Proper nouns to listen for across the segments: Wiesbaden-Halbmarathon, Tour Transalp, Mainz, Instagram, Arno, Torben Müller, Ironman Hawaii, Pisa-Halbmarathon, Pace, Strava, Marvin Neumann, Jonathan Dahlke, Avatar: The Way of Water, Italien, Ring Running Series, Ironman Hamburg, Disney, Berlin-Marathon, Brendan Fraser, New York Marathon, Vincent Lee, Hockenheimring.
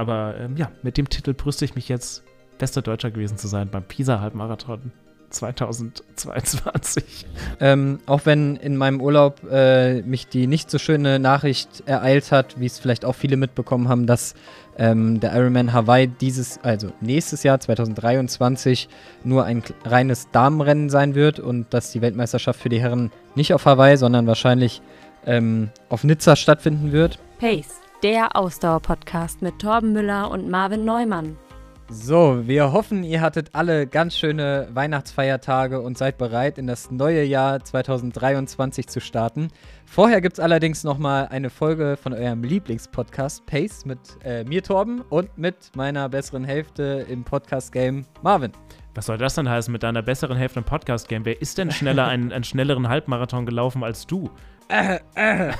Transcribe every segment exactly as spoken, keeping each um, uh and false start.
Aber ähm, ja, mit dem Titel brüste ich mich jetzt, bester Deutscher gewesen zu sein beim Pisa-Halbmarathon zweitausendzweiundzwanzig. Ähm, auch wenn in meinem Urlaub äh, mich die nicht so schöne Nachricht ereilt hat, wie es vielleicht auch viele mitbekommen haben, dass ähm, der Ironman Hawaii dieses, also nächstes Jahr zweitausenddreiundzwanzig nur ein reines Damenrennen sein wird und dass die Weltmeisterschaft für die Herren nicht auf Hawaii, sondern wahrscheinlich ähm, auf Nizza stattfinden wird. Pace, der Ausdauer-Podcast mit Torben Müller und Marvin Neumann. So, wir hoffen, ihr hattet alle ganz schöne Weihnachtsfeiertage und seid bereit, in das neue Jahr zweitausenddreiundzwanzig zu starten. Vorher gibt es allerdings nochmal eine Folge von eurem Lieblingspodcast Pace mit äh, mir, Torben, und mit meiner besseren Hälfte im Podcast-Game, Marvin. Was soll das denn heißen, mit deiner besseren Hälfte im Podcast-Game? Wer ist denn schneller einen, einen schnelleren Halbmarathon gelaufen als du? Äh, äh.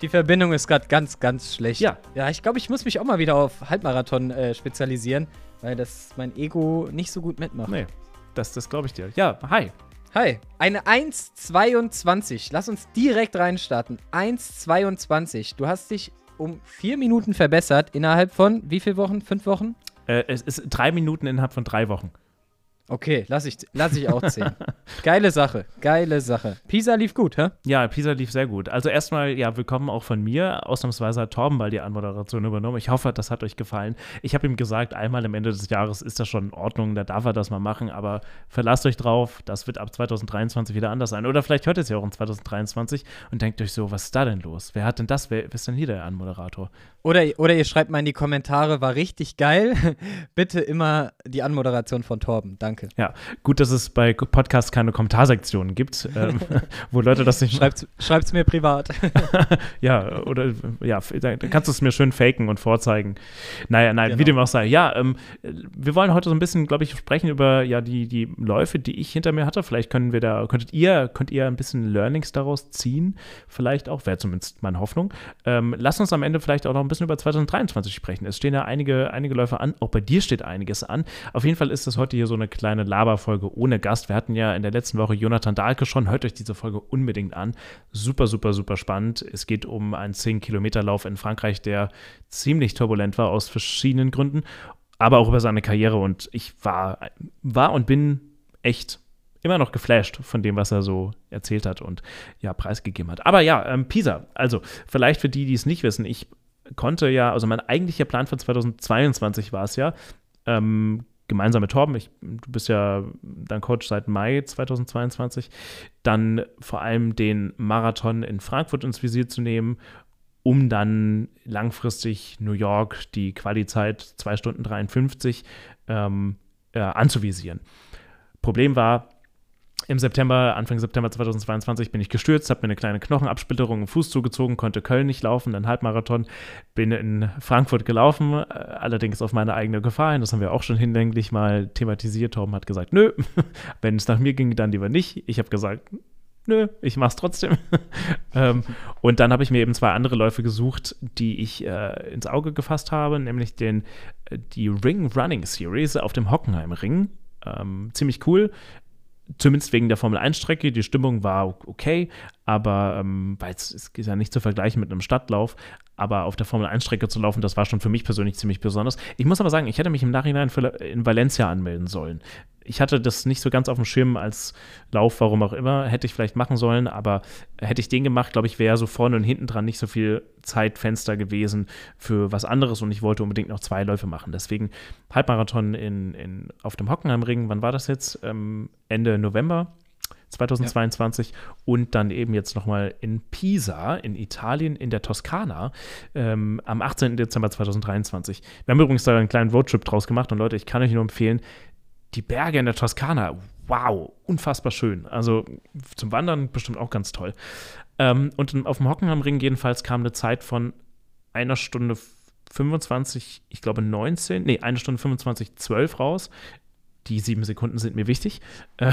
Die Verbindung ist gerade ganz, ganz schlecht. Ja, ja, ich glaube, ich muss mich auch mal wieder auf Halbmarathon äh, spezialisieren, weil das mein Ego nicht so gut mitmacht. Nee, das, das glaube ich dir. Ja, hi. Hi, eine eins zweiundzwanzig. Lass uns direkt reinstarten. eins zweiundzwanzig. Du hast dich um vier Minuten verbessert innerhalb von wie viel Wochen? Fünf Wochen? Äh, es ist drei Minuten innerhalb von drei Wochen. Okay, lass ich, lass ich auch zählen. Geile Sache, geile Sache. Pisa lief gut, hä? Ja, Pisa lief sehr gut. Also erstmal, ja, willkommen auch von mir. Ausnahmsweise hat Torben mal die Anmoderation übernommen. Ich hoffe, das hat euch gefallen. Ich habe ihm gesagt, einmal am Ende des Jahres ist das schon in Ordnung, da darf er das mal machen, aber verlasst euch drauf, das wird ab zweitausenddreiundzwanzig wieder anders sein. Oder vielleicht hört ihr es ja auch in zweitausenddreiundzwanzig und denkt euch so, was ist da denn los? Wer hat denn das? Wer ist denn hier der Anmoderator? Oder, oder ihr schreibt mal in die Kommentare, war richtig geil. Bitte immer die Anmoderation von Torben, danke. Ja, gut, dass es bei Podcasts keine Kommentarsektionen gibt, ähm, wo Leute das nicht schreibt. Schreibt's mir privat. Ja, oder ja, dann kannst du es mir schön faken und vorzeigen. Naja, nein, genau. Wie dem auch sei. Ja, ähm, wir wollen heute so ein bisschen, glaube ich, sprechen über ja die, die Läufe, die ich hinter mir hatte. Vielleicht können wir da, könntet ihr, könnt ihr ein bisschen Learnings daraus ziehen. Vielleicht auch, wäre zumindest meine Hoffnung. Ähm, lass uns am Ende vielleicht auch noch ein bisschen über zweitausenddreiundzwanzig sprechen. Es stehen ja einige, einige Läufe an, auch bei dir steht einiges an. Auf jeden Fall ist das heute hier so eine kleine Eine Laberfolge ohne Gast. Wir hatten ja in der letzten Woche Jonathan Dahlke schon. Hört euch diese Folge unbedingt an. Super, super, super spannend. Es geht um einen zehn-Kilometer-Lauf in Frankreich, der ziemlich turbulent war aus verschiedenen Gründen, aber auch über seine Karriere. Und ich war, war und bin echt immer noch geflasht von dem, was er so erzählt hat und ja, preisgegeben hat. Aber ja, ähm, Pisa. Also vielleicht für die, die es nicht wissen, ich konnte ja, also mein eigentlicher Plan für zweitausendzweiundzwanzig war es ja, ähm, gemeinsam mit Torben, ich, du bist ja dein Coach seit Mai zweitausendzweiundzwanzig, dann vor allem den Marathon in Frankfurt ins Visier zu nehmen, um dann langfristig New York, die Quali-Zeit zwei Stunden dreiundfünfzig ähm, äh, anzuvisieren. Problem war, im September, Anfang September zweitausendzweiundzwanzig bin ich gestürzt, habe mir eine kleine Knochenabsplitterung im Fuß zugezogen, konnte Köln nicht laufen, dann Halbmarathon, bin in Frankfurt gelaufen, allerdings auf meine eigene Gefahr hin. Das haben wir auch schon hinlänglich mal thematisiert. Torben hat gesagt, nö, wenn es nach mir ging, dann lieber nicht. Ich habe gesagt, nö, ich mach's trotzdem. ähm, und dann habe ich mir eben zwei andere Läufe gesucht, die ich äh, ins Auge gefasst habe, nämlich den, die Ring Running Series auf dem Hockenheimring. Ähm, ziemlich cool. Zumindest wegen der Formel eins Strecke. Die Stimmung war okay, aber ähm, weil es ist ja nicht zu vergleichen mit einem Stadtlauf, aber auf der Formel eins Strecke zu laufen, das war schon für mich persönlich ziemlich besonders. Ich muss aber sagen, ich hätte mich im Nachhinein für, in Valencia anmelden sollen. Ich hatte das nicht so ganz auf dem Schirm als Lauf, warum auch immer. Hätte ich vielleicht machen sollen, aber hätte ich den gemacht, glaube ich, wäre so vorne und hinten dran nicht so viel Zeitfenster gewesen für was anderes und ich wollte unbedingt noch zwei Läufe machen. Deswegen Halbmarathon in, in, auf dem Hockenheimring, wann war das jetzt? Ähm, Ende November zweitausendzweiundzwanzig, ja. Und dann eben jetzt nochmal in Pisa, in Italien, in der Toskana, ähm, am achtzehnten Dezember zweitausenddreiundzwanzig. Wir haben übrigens da einen kleinen Roadtrip draus gemacht und Leute, ich kann euch nur empfehlen, die Berge in der Toskana, wow, unfassbar schön. Also zum Wandern bestimmt auch ganz toll. Ähm, und auf dem Hockenheimring jedenfalls kam eine Zeit von einer Stunde fünfundzwanzig, ich glaube neunzehn, nee, eine Stunde fünfundzwanzig, zwölf raus. Die sieben Sekunden sind mir wichtig, äh,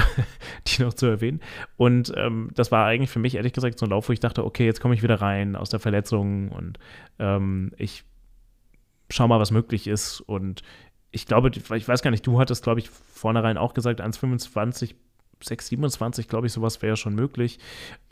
die noch zu erwähnen. Und ähm, das war eigentlich für mich, ehrlich gesagt, so ein Lauf, wo ich dachte, okay, jetzt komme ich wieder rein aus der Verletzung und ähm, ich schau mal, was möglich ist. Und ich glaube, ich weiß gar nicht, du hattest, glaube ich, vornherein auch gesagt, eins fünfundzwanzig, sechs siebenundzwanzig, glaube ich, sowas wäre schon möglich.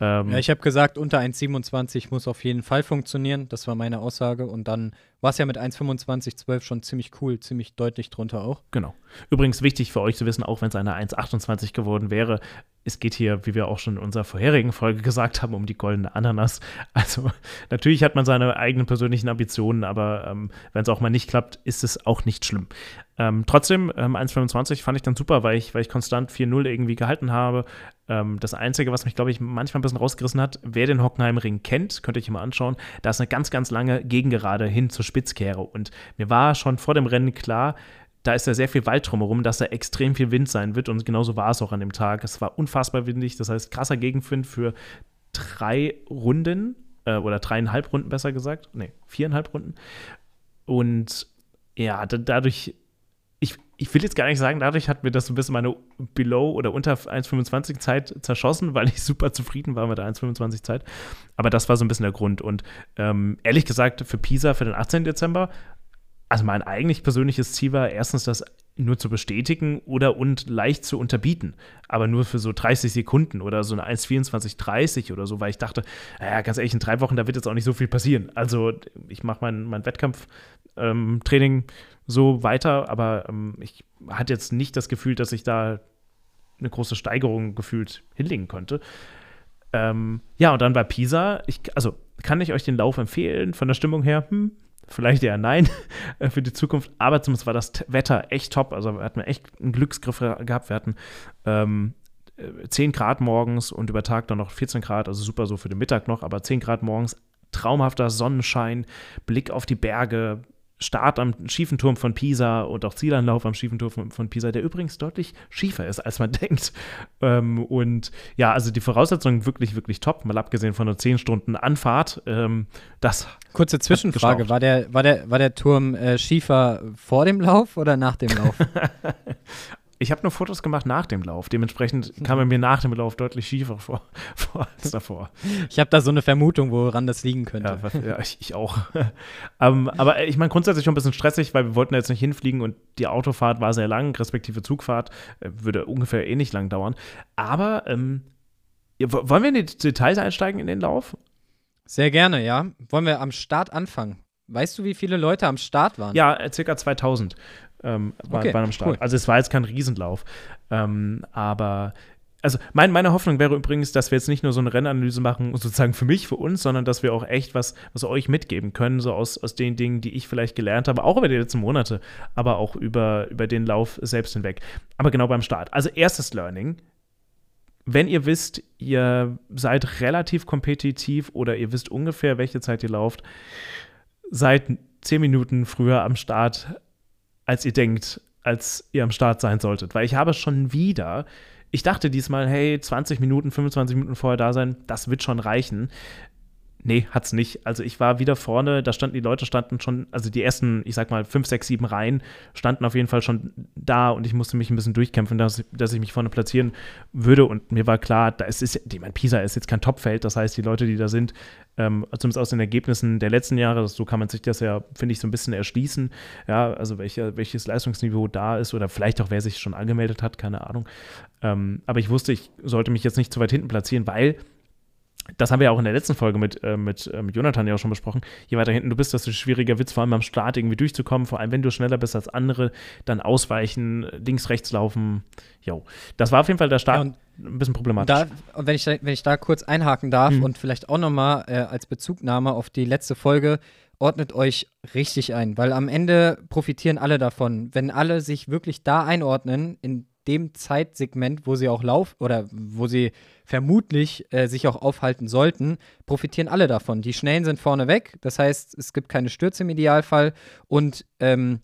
Ähm, ja, ich habe gesagt, unter eins siebenundzwanzig muss auf jeden Fall funktionieren. Das war meine Aussage. Und dann War es ja mit eins fünfundzwanzig zwölf schon ziemlich cool, ziemlich deutlich drunter auch. Genau. Übrigens wichtig für euch zu wissen, auch wenn es eine eins achtundzwanzig geworden wäre, es geht hier, wie wir auch schon in unserer vorherigen Folge gesagt haben, um die goldene Ananas. Also natürlich hat man seine eigenen persönlichen Ambitionen, aber ähm, wenn es auch mal nicht klappt, ist es auch nicht schlimm. Ähm, trotzdem, ähm, eins fünfundzwanzig fand ich dann super, weil ich, weil ich konstant vier null irgendwie gehalten habe. Ähm, das Einzige, was mich, glaube ich, manchmal ein bisschen rausgerissen hat, wer den Hockenheimring kennt, könnt ihr euch mal anschauen, da ist eine ganz, ganz lange Gegengerade hin zur Spitzkehre. Und mir war schon vor dem Rennen klar, da ist ja sehr viel Wald drumherum, dass da extrem viel Wind sein wird. Und genauso war es auch an dem Tag. Es war unfassbar windig. Das heißt, krasser Gegenwind für drei Runden äh, oder dreieinhalb Runden, besser gesagt. Nee, viereinhalb Runden. Und ja, d- dadurch, ich, ich will jetzt gar nicht sagen, dadurch hat mir das so ein bisschen meine Below- oder unter eins fünfundzwanzig Zeit zerschossen, weil ich super zufrieden war mit der eins fünfundzwanzig Zeit. Aber das war so ein bisschen der Grund. Und ähm, ehrlich gesagt, für Pisa, für den achtzehnten Dezember, also mein eigentlich persönliches Ziel war erstens, das nur zu bestätigen oder und leicht zu unterbieten, aber nur für so dreißig Sekunden oder so eine eins vierundzwanzig dreißig oder so, weil ich dachte, naja, ganz ehrlich, in drei Wochen, da wird jetzt auch nicht so viel passieren. Also ich mache mein, mein Wettkampftraining ähm, so weiter, aber ähm, ich hatte jetzt nicht das Gefühl, dass ich da eine große Steigerung gefühlt hinlegen konnte. Ähm, ja, und dann bei Pisa, ich, also kann ich euch den Lauf empfehlen, von der Stimmung her, hm, vielleicht eher nein für die Zukunft, aber zumindest war das Wetter echt top, also wir hatten echt einen Glücksgriff gehabt, wir hatten ähm, zehn Grad morgens und über Tag dann noch vierzehn Grad, also super so für den Mittag noch, aber zehn Grad morgens, traumhafter Sonnenschein, Blick auf die Berge, Start am schiefen Turm von Pisa und auch Zielanlauf am schiefen Turm von Pisa, der übrigens deutlich schiefer ist, als man denkt. Ähm, und ja, also die Voraussetzungen wirklich, wirklich top, mal abgesehen von nur zehn Stunden Anfahrt. Ähm, das Kurze Zwischenfrage, war der, war der, war der Turm äh, schiefer vor dem Lauf oder nach dem Lauf? Ich habe nur Fotos gemacht nach dem Lauf. Dementsprechend kam er mir nach dem Lauf deutlich schiefer vor, vor als davor. Ich habe da so eine Vermutung, woran das liegen könnte. Ja, ja ich, ich auch. um, aber ich meine, grundsätzlich schon ein bisschen stressig, weil wir wollten jetzt nicht hinfliegen und die Autofahrt war sehr lang, respektive Zugfahrt würde ungefähr eh nicht lang dauern. Aber ähm, wollen wir in die Details einsteigen in den Lauf? Sehr gerne, ja. Wollen wir am Start anfangen? Weißt du, wie viele Leute am Start waren? Ja, circa zweitausend. Ähm, war, okay, war am Start. Cool. Also es war jetzt kein Riesenlauf. Ähm, aber also mein, meine Hoffnung wäre übrigens, dass wir jetzt nicht nur so eine Rennanalyse machen, sozusagen für mich, für uns, sondern dass wir auch echt was, was euch mitgeben können, so aus, aus den Dingen, die ich vielleicht gelernt habe, auch über die letzten Monate, aber auch über, über den Lauf selbst hinweg. Aber genau beim Start. Also erstes Learning. Wenn ihr wisst, ihr seid relativ kompetitiv oder ihr wisst ungefähr, welche Zeit ihr lauft, seid zehn Minuten früher am Start, als ihr denkt, als ihr am Start sein solltet. Weil ich habe schon wieder, ich dachte diesmal, hey, zwanzig Minuten, fünfundzwanzig Minuten vorher da sein, das wird schon reichen. Nee, hat's nicht. Also ich war wieder vorne, da standen die Leute, standen schon, also die ersten, ich sag mal, fünf, sechs, sieben Reihen standen auf jeden Fall schon da und ich musste mich ein bisschen durchkämpfen, dass, dass ich mich vorne platzieren würde und mir war klar, da ist, ist, ich meine, Pisa ist jetzt kein Topfeld, das heißt, die Leute, die da sind, ähm, zumindest aus den Ergebnissen der letzten Jahre, so kann man sich das ja, finde ich, so ein bisschen erschließen, ja, also welcher, welches Leistungsniveau da ist oder vielleicht auch, wer sich schon angemeldet hat, keine Ahnung, ähm, aber ich wusste, ich sollte mich jetzt nicht zu weit hinten platzieren, weil das haben wir ja auch in der letzten Folge mit, äh, mit ähm, Jonathan ja auch schon besprochen. Je weiter hinten du bist, desto schwieriger wird es, vor allem am Start irgendwie durchzukommen. Vor allem, wenn du schneller bist als andere, dann ausweichen, links, rechts laufen. Jo. Das war auf jeden Fall der Start ja, und ein bisschen problematisch. Da, und wenn ich, wenn ich da kurz einhaken darf hm. und vielleicht auch nochmal äh, als Bezugnahme auf die letzte Folge, ordnet euch richtig ein, weil am Ende profitieren alle davon. Wenn alle sich wirklich da einordnen, in dem Zeitsegment, wo sie auch laufen oder wo sie vermutlich äh, sich auch aufhalten sollten, profitieren alle davon. Die Schnellen sind vorne weg, das heißt, es gibt keine Stürze im Idealfall und ähm,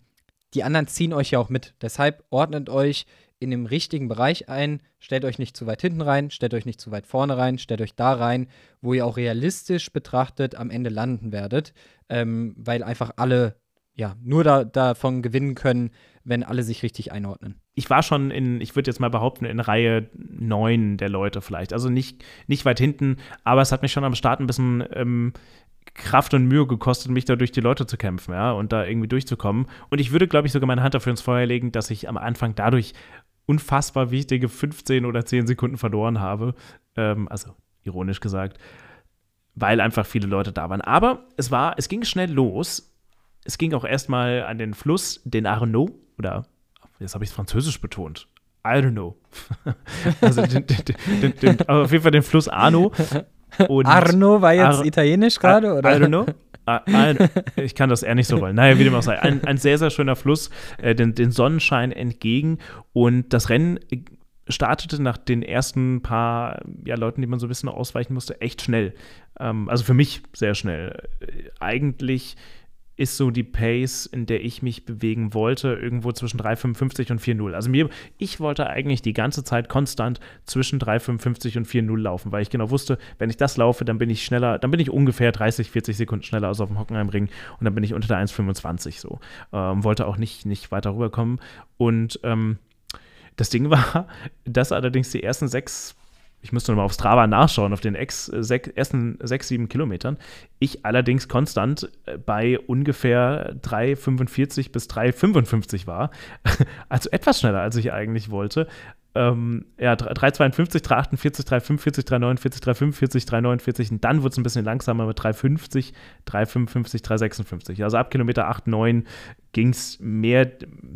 die anderen ziehen euch ja auch mit. Deshalb ordnet euch in dem richtigen Bereich ein, stellt euch nicht zu weit hinten rein, stellt euch nicht zu weit vorne rein, stellt euch da rein, wo ihr auch realistisch betrachtet am Ende landen werdet, ähm, weil einfach alle ja nur da, davon gewinnen können, wenn alle sich richtig einordnen. Ich war schon in, ich würde jetzt mal behaupten, in Reihe neun der Leute vielleicht. Also nicht, nicht weit hinten, aber es hat mich schon am Start ein bisschen ähm, Kraft und Mühe gekostet, mich da durch die Leute zu kämpfen, ja, und da irgendwie durchzukommen. Und ich würde, glaube ich, sogar meine Hand dafür ins Feuer legen, dass ich am Anfang dadurch unfassbar wichtige fünfzehn oder zehn Sekunden verloren habe. Ähm, also ironisch gesagt, weil einfach viele Leute da waren. Aber es war, es ging schnell los. Es ging auch erstmal an den Fluss, den Arno, oder jetzt habe ich es französisch betont. Arno. Also den, den, den, den, aber auf jeden Fall den Fluss Arno. Und Arno war jetzt Ar- italienisch gerade, Ar- oder? Arno? Ar- Arno. Ich kann das eher nicht so rollen. Naja, wie dem auch sei. Ein, ein sehr, sehr schöner Fluss, äh, den, den Sonnenschein entgegen. Und das Rennen startete nach den ersten paar ja, Leuten, die man so ein bisschen ausweichen musste, echt schnell. Ähm, also für mich sehr schnell. Äh, eigentlich ist so die Pace, in der ich mich bewegen wollte, irgendwo zwischen drei fünfundfünfzig und vier null. Also mir, ich wollte eigentlich die ganze Zeit konstant zwischen drei fünfundfünfzig und vier null laufen, weil ich genau wusste, wenn ich das laufe, dann bin ich schneller, dann bin ich ungefähr dreißig, vierzig Sekunden schneller als auf dem Hockenheimring und dann bin ich unter der eins fünfundzwanzig so. Ähm, wollte auch nicht, nicht weiter rüberkommen. Und ähm, das Ding war, dass allerdings die ersten sechs, ich müsste nochmal auf Strava nachschauen, auf den ex, sech, ersten sechs, sieben Kilometern. Ich allerdings konstant bei ungefähr drei fünfundvierzig bis drei fünfundfünfzig war. Also etwas schneller, als ich eigentlich wollte. Ähm, ja, drei zweiundfünfzig, drei achtundvierzig, drei fünfundvierzig, drei neunundvierzig, drei fünfundvierzig, drei neunundvierzig und dann wurde es ein bisschen langsamer mit drei fünfzig, drei fünfundfünfzig, drei sechsundfünfzig. Also ab Kilometer acht, neun ging es mehr,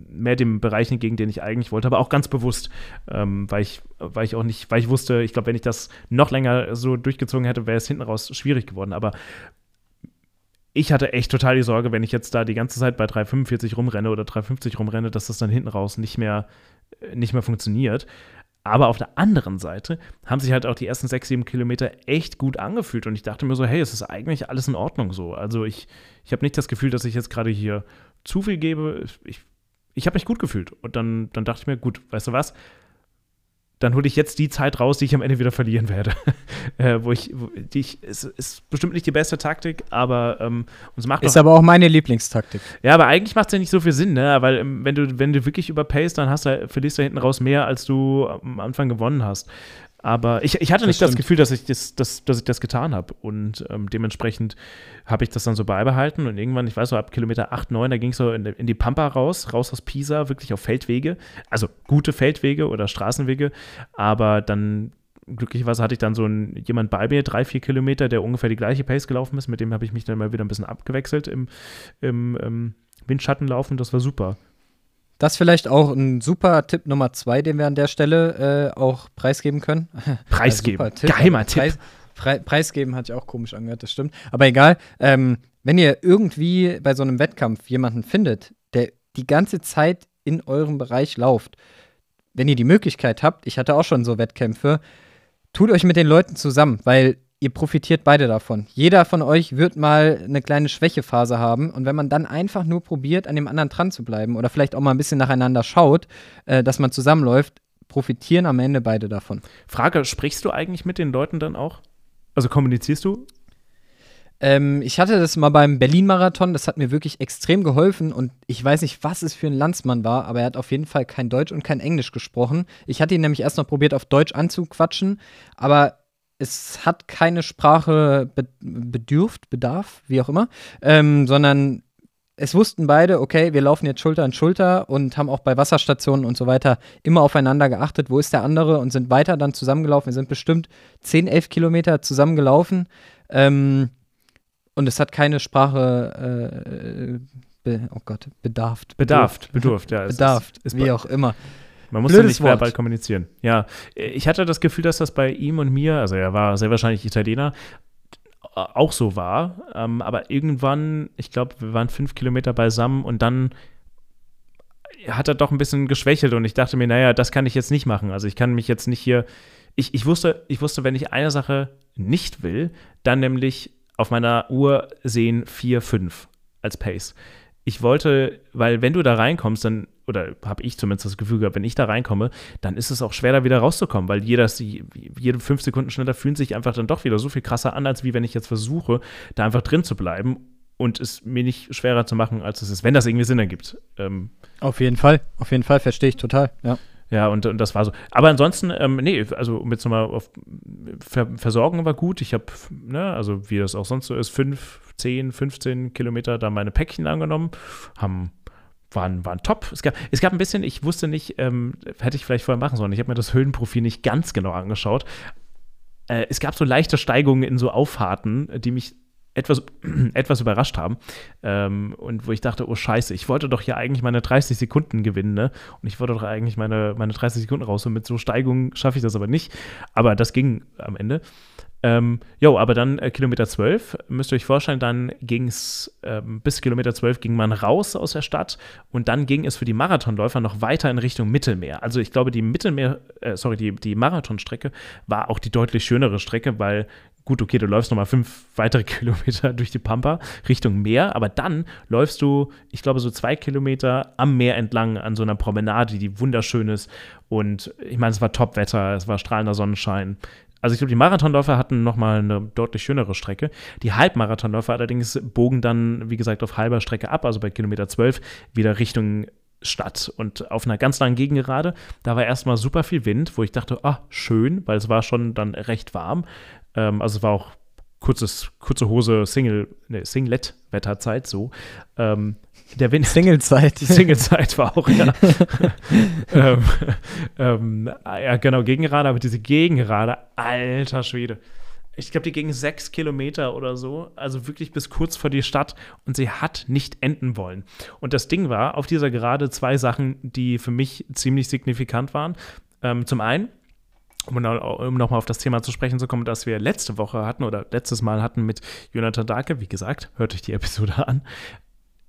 mehr dem Bereich entgegen, den ich eigentlich wollte, aber auch ganz bewusst, ähm, weil ich, weil ich auch nicht, weil ich wusste, ich glaube, wenn ich das noch länger so durchgezogen hätte, wäre es hinten raus schwierig geworden, aber ich hatte echt total die Sorge, wenn ich jetzt da die ganze Zeit bei drei fünfundvierzig rumrenne oder drei fünfzig rumrenne, dass das dann hinten raus nicht mehr, nicht mehr funktioniert. Aber auf der anderen Seite haben sich halt auch die ersten sechs, sieben Kilometer echt gut angefühlt. Und ich dachte mir so, hey, es ist eigentlich alles in Ordnung so. Also ich, ich habe nicht das Gefühl, dass ich jetzt gerade hier zu viel gebe. Ich, ich habe mich gut gefühlt. Und dann, dann dachte ich mir, gut, weißt du was? Dann hole ich jetzt die Zeit raus, die ich am Ende wieder verlieren werde. äh, wo ich, wo, die ich, es ist bestimmt nicht die beste Taktik, aber ähm, es macht ist doch, aber auch meine Lieblingstaktik. Ja, aber eigentlich macht es ja nicht so viel Sinn, ne? Weil wenn du, wenn du wirklich überpaced, dann hast du, verlierst du hinten raus mehr, als du am Anfang gewonnen hast. Aber ich, ich hatte nicht das, das Gefühl, dass ich das, das, dass ich das getan habe. Und ähm, dementsprechend habe ich das dann so beibehalten. Und irgendwann, ich weiß so, ab Kilometer acht, neun, da ging es so in, in die Pampa raus, raus aus Pisa, wirklich auf Feldwege. Also gute Feldwege oder Straßenwege. Aber dann, glücklicherweise hatte ich dann so einen, jemand bei mir, drei, vier Kilometer, der ungefähr die gleiche Pace gelaufen ist. Mit dem habe ich mich dann mal wieder ein bisschen abgewechselt im, im, im Windschattenlaufen. Das war super. Das ist vielleicht auch ein super Tipp Nummer zwei, den wir an der Stelle äh, auch preisgeben können. Preisgeben, also Tipp, geheimer Tipp. Preis, Pre- preisgeben hatte ich auch komisch angehört, das stimmt. Aber egal, ähm, wenn ihr irgendwie bei so einem Wettkampf jemanden findet, der die ganze Zeit in eurem Bereich läuft, wenn ihr die Möglichkeit habt, ich hatte auch schon so Wettkämpfe, tut euch mit den Leuten zusammen, weil ihr profitiert beide davon. Jeder von euch wird mal eine kleine Schwächephase haben. Und wenn man dann einfach nur probiert, an dem anderen dran zu bleiben oder vielleicht auch mal ein bisschen nacheinander schaut, äh, dass man zusammenläuft, profitieren am Ende beide davon. Frage, sprichst du eigentlich mit den Leuten dann auch? Also kommunizierst du? Ähm, ich hatte das mal beim Berlin-Marathon. Das hat mir wirklich extrem geholfen. Und ich weiß nicht, was es für ein Landsmann war, aber er hat auf jeden Fall kein Deutsch und kein Englisch gesprochen. Ich hatte ihn nämlich erst noch probiert, auf Deutsch anzuquatschen. Aber es hat keine Sprache be- bedürft, Bedarf, wie auch immer, ähm, sondern es wussten beide, okay, wir laufen jetzt Schulter an Schulter und haben auch bei Wasserstationen und so weiter immer aufeinander geachtet, wo ist der andere und sind weiter dann zusammengelaufen. Wir sind bestimmt zehn, elf Kilometer zusammengelaufen ähm, und es hat keine Sprache, äh, be- oh Gott, bedarft. Bedarft, bedurft, ja. Bedarft, ist, ist wie auch immer. Man muss ja nicht verbal Wort. kommunizieren. Ja, ich hatte das Gefühl, dass das bei ihm und mir, also er war sehr wahrscheinlich Italiener, auch so war. Ähm, aber irgendwann, ich glaube, wir waren fünf Kilometer beisammen und dann hat er doch ein bisschen geschwächelt und ich dachte mir, naja, das kann ich jetzt nicht machen. Also ich kann mich jetzt nicht hier, ich, ich wusste, ich wusste, wenn ich eine Sache nicht will, dann nämlich auf meiner Uhr sehen vier fünf als Pace. Ich wollte, weil wenn du da reinkommst, dann, oder habe ich zumindest das Gefühl gehabt, wenn ich da reinkomme, dann ist es auch schwer, da wieder rauszukommen, weil jeder, jede fünf Sekunden schneller fühlt sich einfach dann doch wieder so viel krasser an, als wie wenn ich jetzt versuche, da einfach drin zu bleiben und es mir nicht schwerer zu machen, als es ist, wenn das irgendwie Sinn ergibt. Ähm, auf jeden Fall, auf jeden Fall, verstehe ich total, ja. Ja, und, und das war so. Aber ansonsten, ähm, nee, also um jetzt nochmal auf Ver- Versorgung war gut. Ich habe, ne, also wie das auch sonst so ist, fünf, zehn, fünfzehn Kilometer da meine Päckchen angenommen, haben, waren, waren top. Es gab, es gab ein bisschen, ich wusste nicht, ähm, hätte ich vielleicht vorher machen sollen. Ich habe mir das Höhenprofil nicht ganz genau angeschaut. Äh, es gab so leichte Steigungen in so Auffahrten, die mich etwas, etwas überrascht haben, ähm, und wo ich dachte, oh scheiße, ich wollte doch hier eigentlich meine dreißig Sekunden gewinnen, ne? Und ich wollte doch eigentlich meine, meine dreißig Sekunden raus, und mit so Steigungen schaffe ich das aber nicht, aber das ging am Ende. Ähm, jo, aber dann äh, Kilometer zwölf, müsst ihr euch vorstellen, dann ging es, ähm, bis Kilometer zwölf ging man raus aus der Stadt, und dann ging es für die Marathonläufer noch weiter in Richtung Mittelmeer. Also ich glaube, die Mittelmeer, äh, sorry, die, die Marathonstrecke war auch die deutlich schönere Strecke, weil, gut, okay, du läufst nochmal fünf weitere Kilometer durch die Pampa Richtung Meer, aber dann läufst du, ich glaube, so zwei Kilometer am Meer entlang an so einer Promenade, die wunderschön ist, und ich meine, es war Top-Wetter, es war strahlender Sonnenschein. Also ich glaube, die Marathonläufer hatten nochmal eine deutlich schönere Strecke. Die Halbmarathonläufer allerdings bogen dann, wie gesagt, auf halber Strecke ab, also bei Kilometer zwölf, wieder Richtung Stadt. Und auf einer ganz langen Gegengerade, da war erstmal super viel Wind, wo ich dachte, ah, schön, weil es war schon dann recht warm. Ähm, also es war auch kurzes, kurze Hose, Single, ne, Singlet-Wetterzeit, so. Ähm, der Wind. Singlezeit. Die Singlezeit war auch, ja. ähm, ähm, ja, genau, Gegengerade, aber diese Gegengerade, alter Schwede. Ich glaube, die ging sechs Kilometer oder so, also wirklich bis kurz vor die Stadt, und sie hat nicht enden wollen. Und das Ding war, auf dieser Gerade zwei Sachen, die für mich ziemlich signifikant waren. Ähm, zum einen, um nochmal auf das Thema zu sprechen zu kommen, das wir letzte Woche hatten oder letztes Mal hatten mit Jonathan Dahlke, wie gesagt, hört euch die Episode an.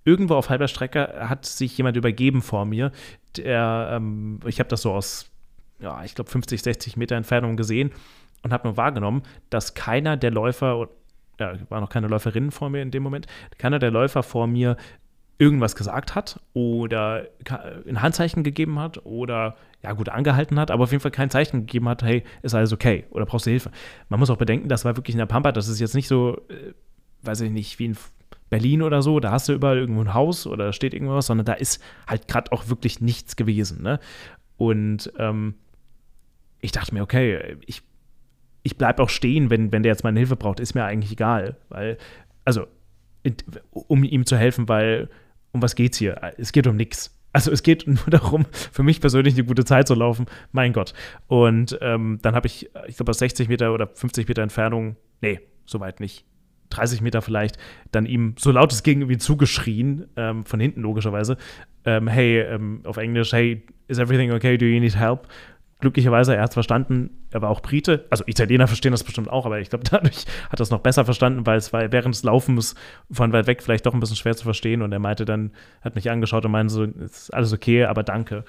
Irgendwo auf halber Strecke hat sich jemand übergeben vor mir. Der, ähm, ich habe das so aus, ja, ich glaube, fünfzig, sechzig Meter Entfernung gesehen und habe nur wahrgenommen, dass keiner der Läufer, ja, war noch keine Läuferinnen vor mir in dem Moment, keiner der Läufer vor mir irgendwas gesagt hat oder ein Handzeichen gegeben hat oder, ja gut, angehalten hat, aber auf jeden Fall kein Zeichen gegeben hat, hey, ist alles okay oder brauchst du Hilfe. Man muss auch bedenken, das war wirklich in der Pampa, das ist jetzt nicht so, äh, weiß ich nicht, wie in Berlin oder so, da hast du überall irgendwo ein Haus oder da steht irgendwas, sondern da ist halt gerade auch wirklich nichts gewesen, ne? Und ähm, ich dachte mir, okay, ich, ich bleibe auch stehen, wenn, wenn der jetzt meine Hilfe braucht, ist mir eigentlich egal, weil, also, um ihm zu helfen, weil, um was geht's hier? Es geht um nichts. Also es geht nur darum, für mich persönlich eine gute Zeit zu laufen. Mein Gott. Und ähm, dann habe ich, ich glaube, aus sechzig Meter oder fünfzig Meter Entfernung, nee, soweit nicht, dreißig Meter vielleicht, dann ihm so laut es ging irgendwie zugeschrien, ähm, von hinten logischerweise, ähm, hey, ähm, auf Englisch, hey, is everything okay? Do you need help? Glücklicherweise, er hat es verstanden, er war auch Brite, also Italiener verstehen das bestimmt auch, aber ich glaube, dadurch hat er es noch besser verstanden, weil es war während des Laufens von weit weg vielleicht doch ein bisschen schwer zu verstehen, und er meinte dann, hat mich angeschaut und meinte so, ist alles okay, aber danke.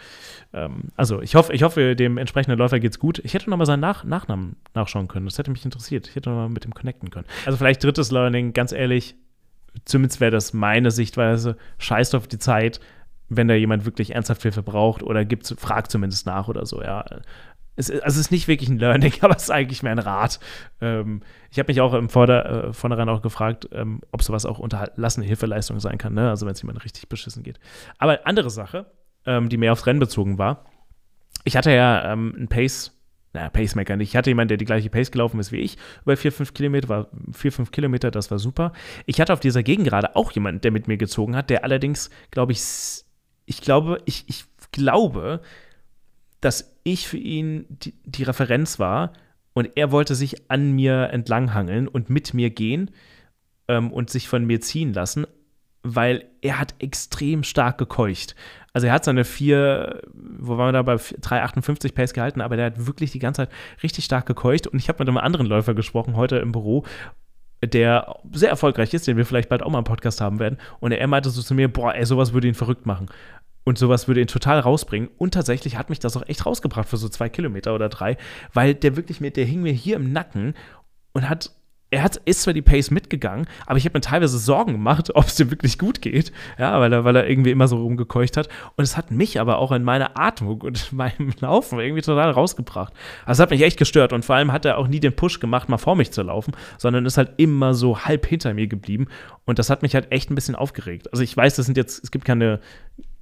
Ähm, also ich hoffe, ich hoffe, dem entsprechenden Läufer geht's gut. Ich hätte nochmal seinen Nach- Nachnamen nachschauen können, das hätte mich interessiert, ich hätte nochmal mit dem connecten können. Also vielleicht drittes Learning, ganz ehrlich, zumindest wäre das meine Sichtweise, scheißt auf die Zeit, wenn da jemand wirklich ernsthaft Hilfe braucht, oder gibt's, fragt zumindest nach oder so, ja. Es, also es ist nicht wirklich ein Learning, aber es ist eigentlich mehr ein Rat. Ähm, ich habe mich auch im Vorder-, äh, vornherein auch gefragt, ähm, ob sowas auch unterlassene Hilfeleistung sein kann, ne? Also wenn es jemand richtig beschissen geht. Aber andere Sache, ähm, die mehr aufs Rennen bezogen war, ich hatte ja ähm, einen Pace, naja, Pacemaker nicht. Ich hatte jemanden, der die gleiche Pace gelaufen ist wie ich, über vier, fünf Kilometer, war vier, fünf Kilometer, das war super. Ich hatte auf dieser Gegengerade auch jemanden, der mit mir gezogen hat, der allerdings, glaube ich, Ich glaube, ich, ich glaube, dass ich für ihn die, die Referenz war, und er wollte sich an mir entlanghangeln und mit mir gehen, ähm, und sich von mir ziehen lassen, weil er hat extrem stark gekeucht. Also er hat seine vier, wo waren wir da, bei drei achtundfünfzig Pace gehalten, aber der hat wirklich die ganze Zeit richtig stark gekeucht, und ich habe mit einem anderen Läufer gesprochen heute im Büro, der sehr erfolgreich ist, den wir vielleicht bald auch mal im Podcast haben werden. Und er meinte so zu mir, boah, ey, sowas würde ihn verrückt machen. Und sowas würde ihn total rausbringen. Und tatsächlich hat mich das auch echt rausgebracht für so zwei Kilometer oder drei, weil der wirklich mir, der hing mir hier im Nacken und hat, er hat, ist zwar die Pace mitgegangen, aber ich habe mir teilweise Sorgen gemacht, ob es dir wirklich gut geht, ja, weil er, weil er irgendwie immer so rumgekeucht hat. Und es hat mich aber auch in meiner Atmung und meinem Laufen irgendwie total rausgebracht. Also es hat mich echt gestört, und vor allem hat er auch nie den Push gemacht, mal vor mich zu laufen, sondern ist halt immer so halb hinter mir geblieben, und das hat mich halt echt ein bisschen aufgeregt. Also ich weiß, das sind jetzt, es gibt keine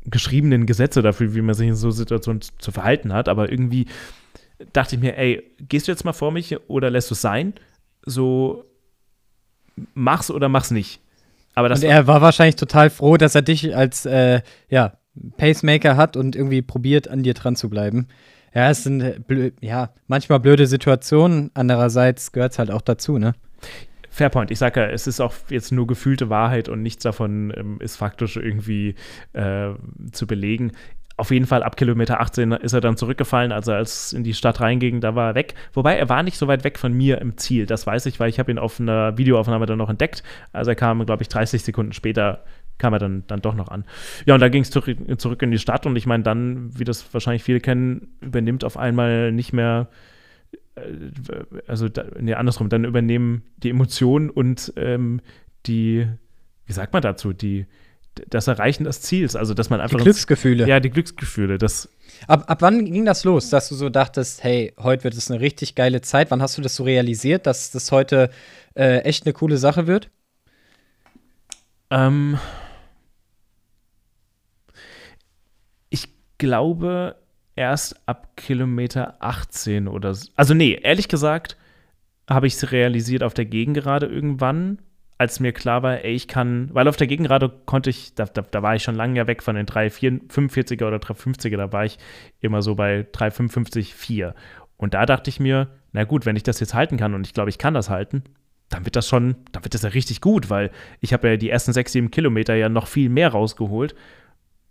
geschriebenen Gesetze dafür, wie man sich in so Situationen zu verhalten hat, aber irgendwie dachte ich mir, ey, gehst du jetzt mal vor mich oder lässt du es sein? So, mach's oder mach's nicht. Aber das, und er war wahrscheinlich total froh, dass er dich als äh, ja, Pacemaker hat und irgendwie probiert, an dir dran zu bleiben. Ja, es sind blö- ja, manchmal blöde Situationen, andererseits gehört's halt auch dazu, ne? Fairpoint. Ich sage ja, es ist auch jetzt nur gefühlte Wahrheit und nichts davon ähm, ist faktisch irgendwie äh, zu belegen. Auf jeden Fall ab Kilometer achtzehn ist er dann zurückgefallen, also als in die Stadt reinging, da war er weg. Wobei, er war nicht so weit weg von mir im Ziel, das weiß ich, weil ich habe ihn auf einer Videoaufnahme dann noch entdeckt. Also er kam, glaube ich, dreißig Sekunden später, kam er dann, dann doch noch an. Ja, und da ging es zurück, zurück in die Stadt und ich meine dann, wie das wahrscheinlich viele kennen, übernimmt auf einmal nicht mehr, also nee, andersrum, dann übernehmen die Emotionen und ähm, die, wie sagt man dazu, die das Erreichen des Ziels, also dass man einfach die Glücksgefühle. Ja, die Glücksgefühle. Das ab, ab wann ging das los, dass du so dachtest, hey, heute wird es eine richtig geile Zeit? Wann hast du das so realisiert, dass das heute äh, echt eine coole Sache wird? Ähm ich glaube erst ab Kilometer achtzehn oder so. Also nee, ehrlich gesagt habe ich es realisiert auf der Gegengerade irgendwann, als mir klar war, ey, ich kann, weil auf der Gegengerade konnte ich, da, da, da war ich schon lange ja weg von den drei fünfundvierziger oder drei fünfziger, da war ich immer so bei drei fünfundfünfzig vier. Und da dachte ich mir, na gut, wenn ich das jetzt halten kann und ich glaube, ich kann das halten, dann wird das schon, dann wird das ja richtig gut, weil ich habe ja die ersten sechs, sieben Kilometer ja noch viel mehr rausgeholt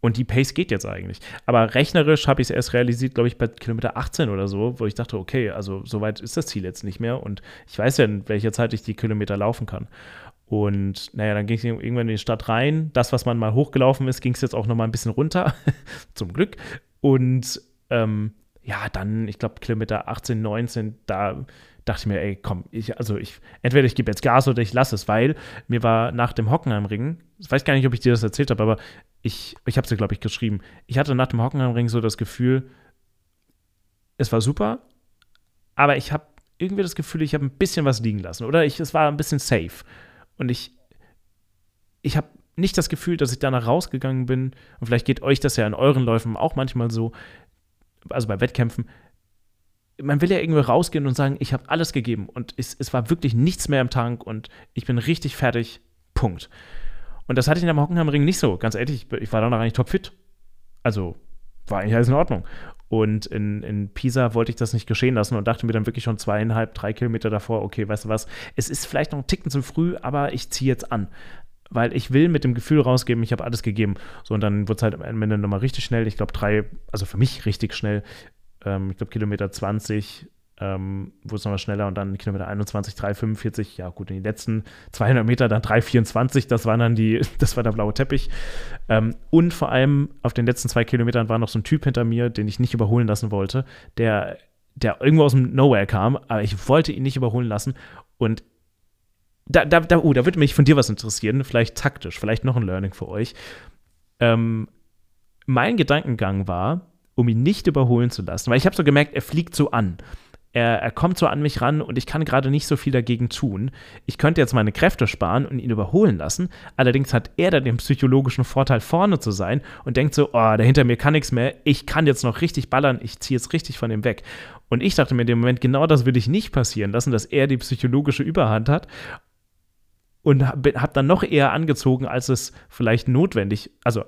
und die Pace geht jetzt eigentlich. Aber rechnerisch habe ich es erst realisiert, glaube ich, bei Kilometer achtzehn oder so, wo ich dachte, okay, also so weit ist das Ziel jetzt nicht mehr und ich weiß ja, in welcher Zeit ich die Kilometer laufen kann. Und naja, dann ging es irgendwann in die Stadt rein. Das, was man mal hochgelaufen ist, ging es jetzt auch noch mal ein bisschen runter, zum Glück. Und ähm, ja, dann, ich glaube, Kilometer achtzehn, neunzehn, da dachte ich mir, ey, komm, ich, also ich, entweder ich gebe jetzt Gas oder ich lasse es, weil mir war nach dem Hockenheimring, ich weiß gar nicht, ob ich dir das erzählt habe, aber ich, ich habe es dir, glaube ich, geschrieben. Ich hatte nach dem Hockenheimring so das Gefühl, es war super, aber ich habe irgendwie das Gefühl, ich habe ein bisschen was liegen lassen, oder? Ich, es war ein bisschen safe. Und ich, ich habe nicht das Gefühl, dass ich danach rausgegangen bin. Und vielleicht geht euch das ja in euren Läufen auch manchmal so, also bei Wettkämpfen. Man will ja irgendwie rausgehen und sagen, ich habe alles gegeben. Und es, es war wirklich nichts mehr im Tank und ich bin richtig fertig. Punkt. Und das hatte ich am Hockenheimring nicht so. Ganz ehrlich, ich war danach eigentlich topfit. Also war eigentlich alles in Ordnung. Und in, in Pisa wollte ich das nicht geschehen lassen und dachte mir dann wirklich schon zweieinhalb, drei Kilometer davor, okay, weißt du was, es ist vielleicht noch ein Ticken zu früh, aber ich ziehe jetzt an, weil ich will mit dem Gefühl rausgeben, ich habe alles gegeben. So, und dann wurde es halt am Ende nochmal richtig schnell, ich glaube drei, also für mich richtig schnell, ähm, ich glaube Kilometer zwanzig ähm, wurde es nochmal schneller und dann Kilometer einundzwanzig, drei fünfundvierzig, ja gut, in den letzten zweihundert Meter dann drei vierundzwanzig, das waren dann die, das war der blaue Teppich. Ähm, und vor allem auf den letzten zwei Kilometern war noch so ein Typ hinter mir, den ich nicht überholen lassen wollte, der, der irgendwo aus dem Nowhere kam, aber ich wollte ihn nicht überholen lassen. Und da, da, da, oh, da würde mich von dir was interessieren, vielleicht taktisch, vielleicht noch ein Learning für euch. Ähm, mein Gedankengang war, um ihn nicht überholen zu lassen, weil ich habe so gemerkt, er fliegt so an. Er, er kommt so an mich ran und ich kann gerade nicht so viel dagegen tun. Ich könnte jetzt meine Kräfte sparen und ihn überholen lassen. Allerdings hat er dann den psychologischen Vorteil, vorne zu sein und denkt so, oh, da hinter mir kann nichts mehr. Ich kann jetzt noch richtig ballern. Ich ziehe jetzt richtig von ihm weg. Und ich dachte mir in dem Moment, genau das will ich nicht passieren lassen, dass er die psychologische Überhand hat. Und habe dann noch eher angezogen, als es vielleicht notwendig, also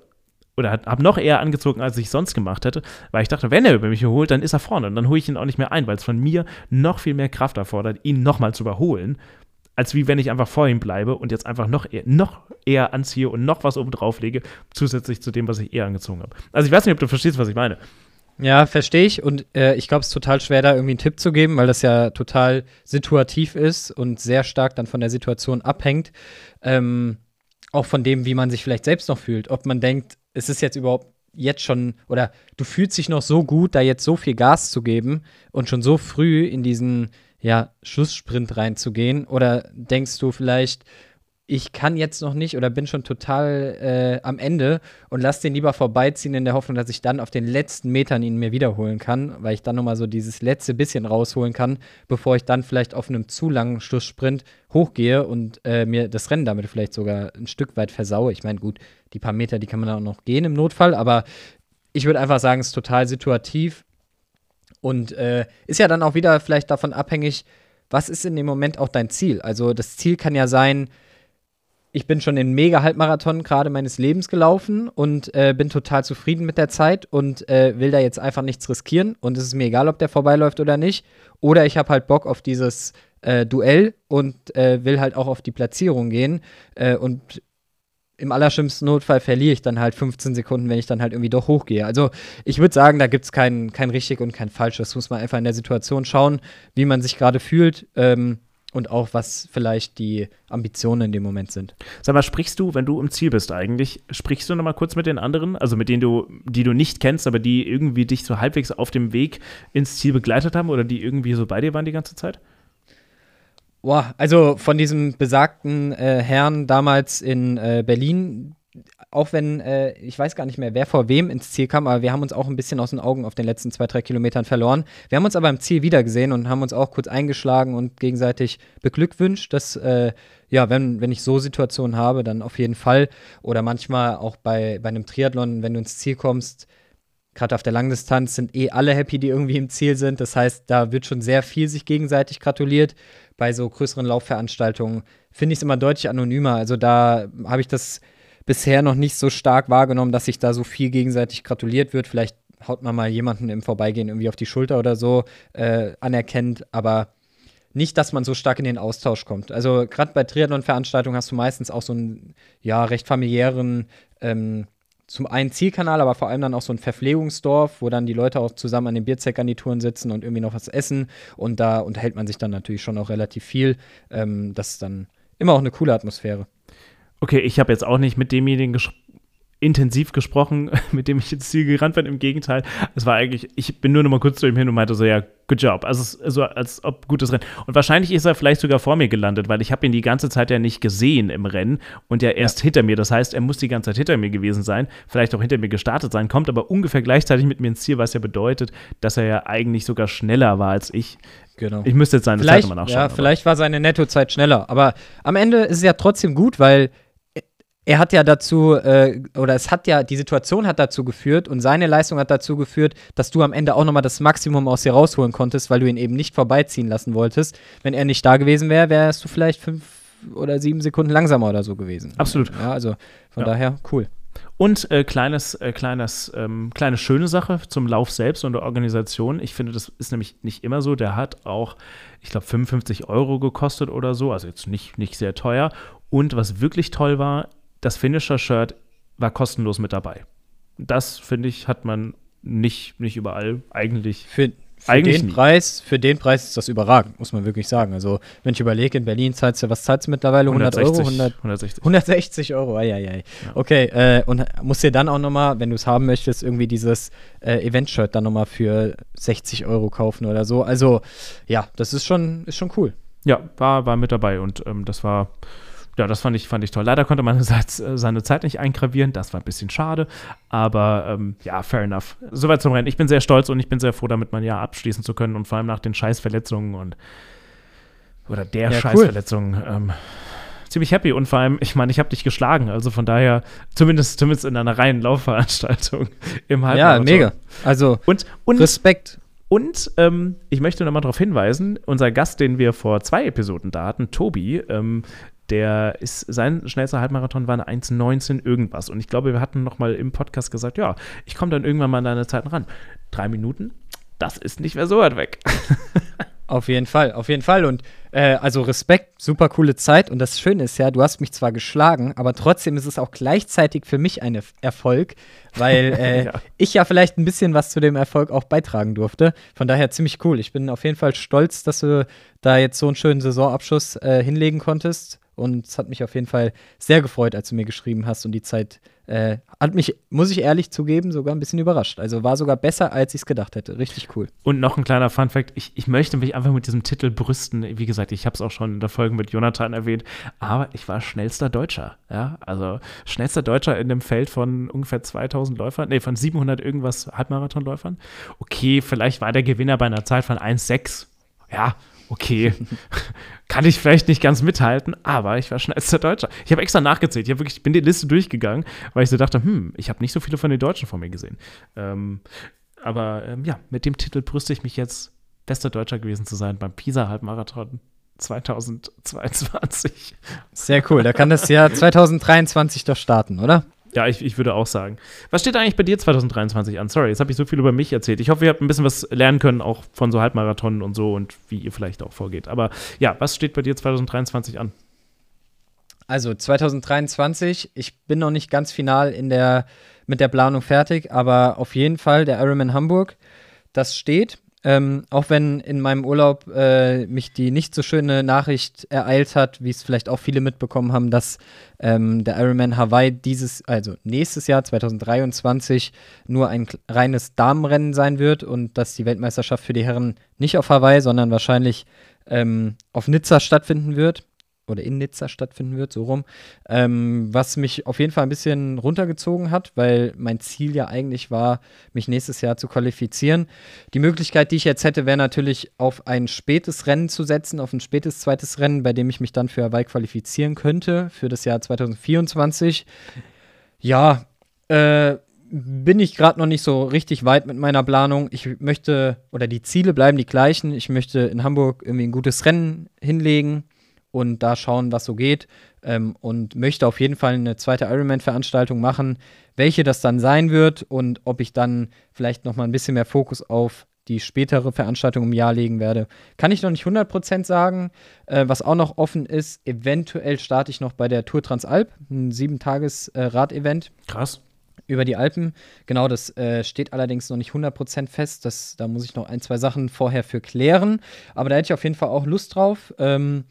Oder habe noch eher angezogen, als ich sonst gemacht hätte, weil ich dachte, wenn er über mich holt, dann ist er vorne und dann hole ich ihn auch nicht mehr ein, weil es von mir noch viel mehr Kraft erfordert, ihn nochmal zu überholen, als wie wenn ich einfach vor ihm bleibe und jetzt einfach noch eher, noch eher anziehe und noch was oben drauf lege, zusätzlich zu dem, was ich eher angezogen habe. Also ich weiß nicht, ob du verstehst, was ich meine. Ja, verstehe ich und äh, ich glaube, es ist total schwer, da irgendwie einen Tipp zu geben, weil das ja total situativ ist und sehr stark dann von der Situation abhängt. Ähm, auch von dem, wie man sich vielleicht selbst noch fühlt, ob man denkt, es ist jetzt überhaupt jetzt schon, oder du fühlst dich noch so gut, da jetzt so viel Gas zu geben und schon so früh in diesen, ja, Schlusssprint reinzugehen, oder denkst du vielleicht, ich kann jetzt noch nicht oder bin schon total äh, am Ende und lass den lieber vorbeiziehen in der Hoffnung, dass ich dann auf den letzten Metern ihn mir wiederholen kann, weil ich dann nochmal so dieses letzte bisschen rausholen kann, bevor ich dann vielleicht auf einem zu langen Schlusssprint hochgehe und äh, mir das Rennen damit vielleicht sogar ein Stück weit versaue. Ich meine, gut, die paar Meter, die kann man auch noch gehen im Notfall, aber ich würde einfach sagen, es ist total situativ und äh, ist ja dann auch wieder vielleicht davon abhängig, was ist in dem Moment auch dein Ziel? Also das Ziel kann ja sein, ich bin schon den Mega-Halbmarathon gerade meines Lebens gelaufen und äh, bin total zufrieden mit der Zeit und äh, will da jetzt einfach nichts riskieren und es ist mir egal, ob der vorbeiläuft oder nicht. Oder ich habe halt Bock auf dieses äh, Duell und äh, will halt auch auf die Platzierung gehen äh, und im allerschlimmsten Notfall verliere ich dann halt fünfzehn Sekunden, wenn ich dann halt irgendwie doch hochgehe. Also ich würde sagen, da gibt es kein, kein richtig und kein falsch. Das muss man einfach in der Situation schauen, wie man sich gerade fühlt ähm, und auch, was vielleicht die Ambitionen in dem Moment sind. Sag mal, sprichst du, wenn du im Ziel bist eigentlich, sprichst du nochmal kurz mit den anderen, also mit denen du, die du nicht kennst, aber die irgendwie dich so halbwegs auf dem Weg ins Ziel begleitet haben oder die irgendwie so bei dir waren die ganze Zeit? Boah, also von diesem besagten äh, Herrn damals in äh, Berlin, auch wenn, äh, ich weiß gar nicht mehr, wer vor wem ins Ziel kam, aber wir haben uns auch ein bisschen aus den Augen auf den letzten zwei, drei Kilometern verloren. Wir haben uns aber im Ziel wiedergesehen und haben uns auch kurz eingeschlagen und gegenseitig beglückwünscht, dass, äh, ja, wenn, wenn ich so Situationen habe, dann auf jeden Fall. Oder manchmal auch bei, bei einem Triathlon, wenn du ins Ziel kommst, gerade auf der Langdistanz sind eh alle happy, die irgendwie im Ziel sind. Das heißt, da wird schon sehr viel sich gegenseitig gratuliert. Bei so größeren Laufveranstaltungen finde ich es immer deutlich anonymer. Also da habe ich das bisher noch nicht so stark wahrgenommen, dass sich da so viel gegenseitig gratuliert wird. Vielleicht haut man mal jemanden im Vorbeigehen irgendwie auf die Schulter oder so, äh, anerkennt. Aber nicht, dass man so stark in den Austausch kommt. Also gerade bei Triathlon-Veranstaltungen hast du meistens auch so einen, ja, recht familiären, ähm, zum einen Zielkanal, aber vor allem dann auch so ein Verpflegungsdorf, wo dann die Leute auch zusammen an den Bierzeltgarnituren sitzen und irgendwie noch was essen. Und da unterhält man sich dann natürlich schon auch relativ viel. Ähm, das ist dann immer auch eine coole Atmosphäre. Okay, ich habe jetzt auch nicht mit demjenigen ges- intensiv gesprochen, mit dem ich ins Ziel gerannt bin. Im Gegenteil, es war eigentlich, ich bin nur noch mal kurz zu ihm hin und meinte so, ja, good job. Also so, also, als ob gutes Rennen. Und wahrscheinlich ist er vielleicht sogar vor mir gelandet, weil ich habe ihn die ganze Zeit ja nicht gesehen im Rennen und ja erst ja. hinter mir. Das heißt, er muss die ganze Zeit hinter mir gewesen sein, vielleicht auch hinter mir gestartet sein, kommt aber ungefähr gleichzeitig mit mir ins Ziel, was ja bedeutet, dass er ja eigentlich sogar schneller war als ich. Genau. Ich müsste jetzt seine vielleicht, Zeit nochmal nachschauen. Ja, vielleicht aber. War seine Nettozeit schneller. Aber am Ende ist es ja trotzdem gut, weil er hat ja dazu, äh, oder es hat ja, die Situation hat dazu geführt und seine Leistung hat dazu geführt, dass du am Ende auch nochmal das Maximum aus dir rausholen konntest, weil du ihn eben nicht vorbeiziehen lassen wolltest. Wenn er nicht da gewesen wäre, wärst du vielleicht fünf oder sieben Sekunden langsamer oder so gewesen. Absolut. Ja, also von ja. daher cool. Und äh, kleines, äh, kleines, ähm, kleine schöne Sache zum Lauf selbst und der Organisation. Ich finde, das ist nämlich nicht immer so. Der hat auch, ich glaube, fünfundfünfzig Euro gekostet oder so. Also jetzt nicht, nicht sehr teuer. Und was wirklich toll war, das Finisher-Shirt war kostenlos mit dabei. Das, finde ich, hat man nicht, nicht überall eigentlich. Für, für, eigentlich den Preis, für den Preis ist das überragend, muss man wirklich sagen. Also, wenn ich überlege, in Berlin zahlst du, was zahlst du mittlerweile? hundert Euro? hundertsechzig hundertsechzig Euro, ei, ei, ei. Ja. Okay, äh, und musst dir dann auch nochmal, wenn du es haben möchtest, irgendwie dieses äh, Event-Shirt dann nochmal für sechzig Euro kaufen oder so. Also, ja, das ist schon, ist schon cool. Ja, war, war mit dabei und ähm, das war. Ja, das fand ich, fand ich toll. Leider konnte man seine Zeit nicht eingravieren. Das war ein bisschen schade. Aber ähm, ja, fair enough. Soweit zum Rennen. Ich bin sehr stolz und ich bin sehr froh, damit mein Jahr abschließen zu können. Und vor allem nach den Scheißverletzungen und oder der ja, Scheißverletzungen. Cool. Ähm, ziemlich happy. Und vor allem, ich meine, ich habe dich geschlagen. Also von daher, zumindest, zumindest in einer reinen Laufveranstaltung im Halbmarathon. Ja, mega. Also und, und, Respekt. Und ähm, ich möchte nochmal darauf hinweisen, unser Gast, den wir vor zwei Episoden da hatten, Tobi, ähm, der ist, sein schnellster Halbmarathon war eine eins neunzehn irgendwas. Und ich glaube, wir hatten noch mal im Podcast gesagt, ja, ich komme dann irgendwann mal an deine Zeiten ran. Drei Minuten, das ist nicht mehr so weit weg. Auf jeden Fall, auf jeden Fall. Und äh, also Respekt, super coole Zeit. Und das Schöne ist ja, du hast mich zwar geschlagen, aber trotzdem ist es auch gleichzeitig für mich ein Erfolg, weil äh, ja. ich ja vielleicht ein bisschen was zu dem Erfolg auch beitragen durfte. Von daher ziemlich cool. Ich bin auf jeden Fall stolz, dass du da jetzt so einen schönen Saisonabschluss äh, hinlegen konntest. Und es hat mich auf jeden Fall sehr gefreut, als du mir geschrieben hast. Und die Zeit äh, hat mich, muss ich ehrlich zugeben, sogar ein bisschen überrascht. Also war sogar besser, als ich es gedacht hätte. Richtig cool. Und noch ein kleiner Funfact. Ich, ich möchte mich einfach mit diesem Titel brüsten. Wie gesagt, ich habe es auch schon in der Folge mit Jonathan erwähnt. Aber ich war schnellster Deutscher. Ja? Also schnellster Deutscher in dem Feld von ungefähr zweitausend Läufern. Nee, von siebenhundert irgendwas Halbmarathonläufern. Okay, vielleicht war der Gewinner bei einer Zeit von eins sechs. Ja, okay, kann ich vielleicht nicht ganz mithalten, aber ich war schnellster Deutscher. Ich habe extra nachgezählt. Ich, hab wirklich, ich bin die Liste durchgegangen, weil ich so dachte, hm, ich habe nicht so viele von den Deutschen vor mir gesehen. Ähm, aber ähm, ja, mit dem Titel brüste ich mich jetzt, bester Deutscher gewesen zu sein beim Pisa-Halbmarathon zweitausendzweiundzwanzig. Sehr cool, da kann das Jahr zweitausenddreiundzwanzig doch starten, oder? Ja, ich, ich würde auch sagen. Was steht eigentlich bei dir zwanzig dreiundzwanzig an? Sorry, jetzt habe ich so viel über mich erzählt. Ich hoffe, ihr habt ein bisschen was lernen können, auch von so Halbmarathonen und so und wie ihr vielleicht auch vorgeht. Aber ja, was steht bei dir zwanzig dreiundzwanzig an? Also zwanzig dreiundzwanzig, ich bin noch nicht ganz final in der, mit der Planung fertig, aber auf jeden Fall der Ironman Hamburg, das steht. Ähm, auch wenn in meinem Urlaub äh, mich die nicht so schöne Nachricht ereilt hat, wie es vielleicht auch viele mitbekommen haben, dass ähm, der Ironman Hawaii dieses, also nächstes Jahr zwanzig dreiundzwanzig nur ein reines Damenrennen sein wird und dass die Weltmeisterschaft für die Herren nicht auf Hawaii, sondern wahrscheinlich ähm, auf Nizza stattfinden wird oder in Nizza stattfinden wird, so rum, ähm, was mich auf jeden Fall ein bisschen runtergezogen hat, weil mein Ziel ja eigentlich war, mich nächstes Jahr zu qualifizieren. Die Möglichkeit, die ich jetzt hätte, wäre natürlich, auf ein spätes Rennen zu setzen, auf ein spätes zweites Rennen, bei dem ich mich dann für Hawaii qualifizieren könnte, für das Jahr zwanzig vierundzwanzig. Ja, äh, bin ich gerade noch nicht so richtig weit mit meiner Planung. Ich möchte, oder die Ziele bleiben die gleichen. Ich möchte in Hamburg irgendwie ein gutes Rennen hinlegen und da schauen, was so geht, ähm, und möchte auf jeden Fall eine zweite Ironman-Veranstaltung machen, welche das dann sein wird und ob ich dann vielleicht nochmal ein bisschen mehr Fokus auf die spätere Veranstaltung im Jahr legen werde. Kann ich noch nicht hundert Prozent sagen, äh, was auch noch offen ist, eventuell starte ich noch bei der Tour Transalp, ein sieben-Tages-Rad-Event. Äh, Krass. Über die Alpen. Genau, das äh, steht allerdings noch nicht hundert Prozent fest, das, da muss ich noch ein, zwei Sachen vorher für klären, aber da hätte ich auf jeden Fall auch Lust drauf. Ähm,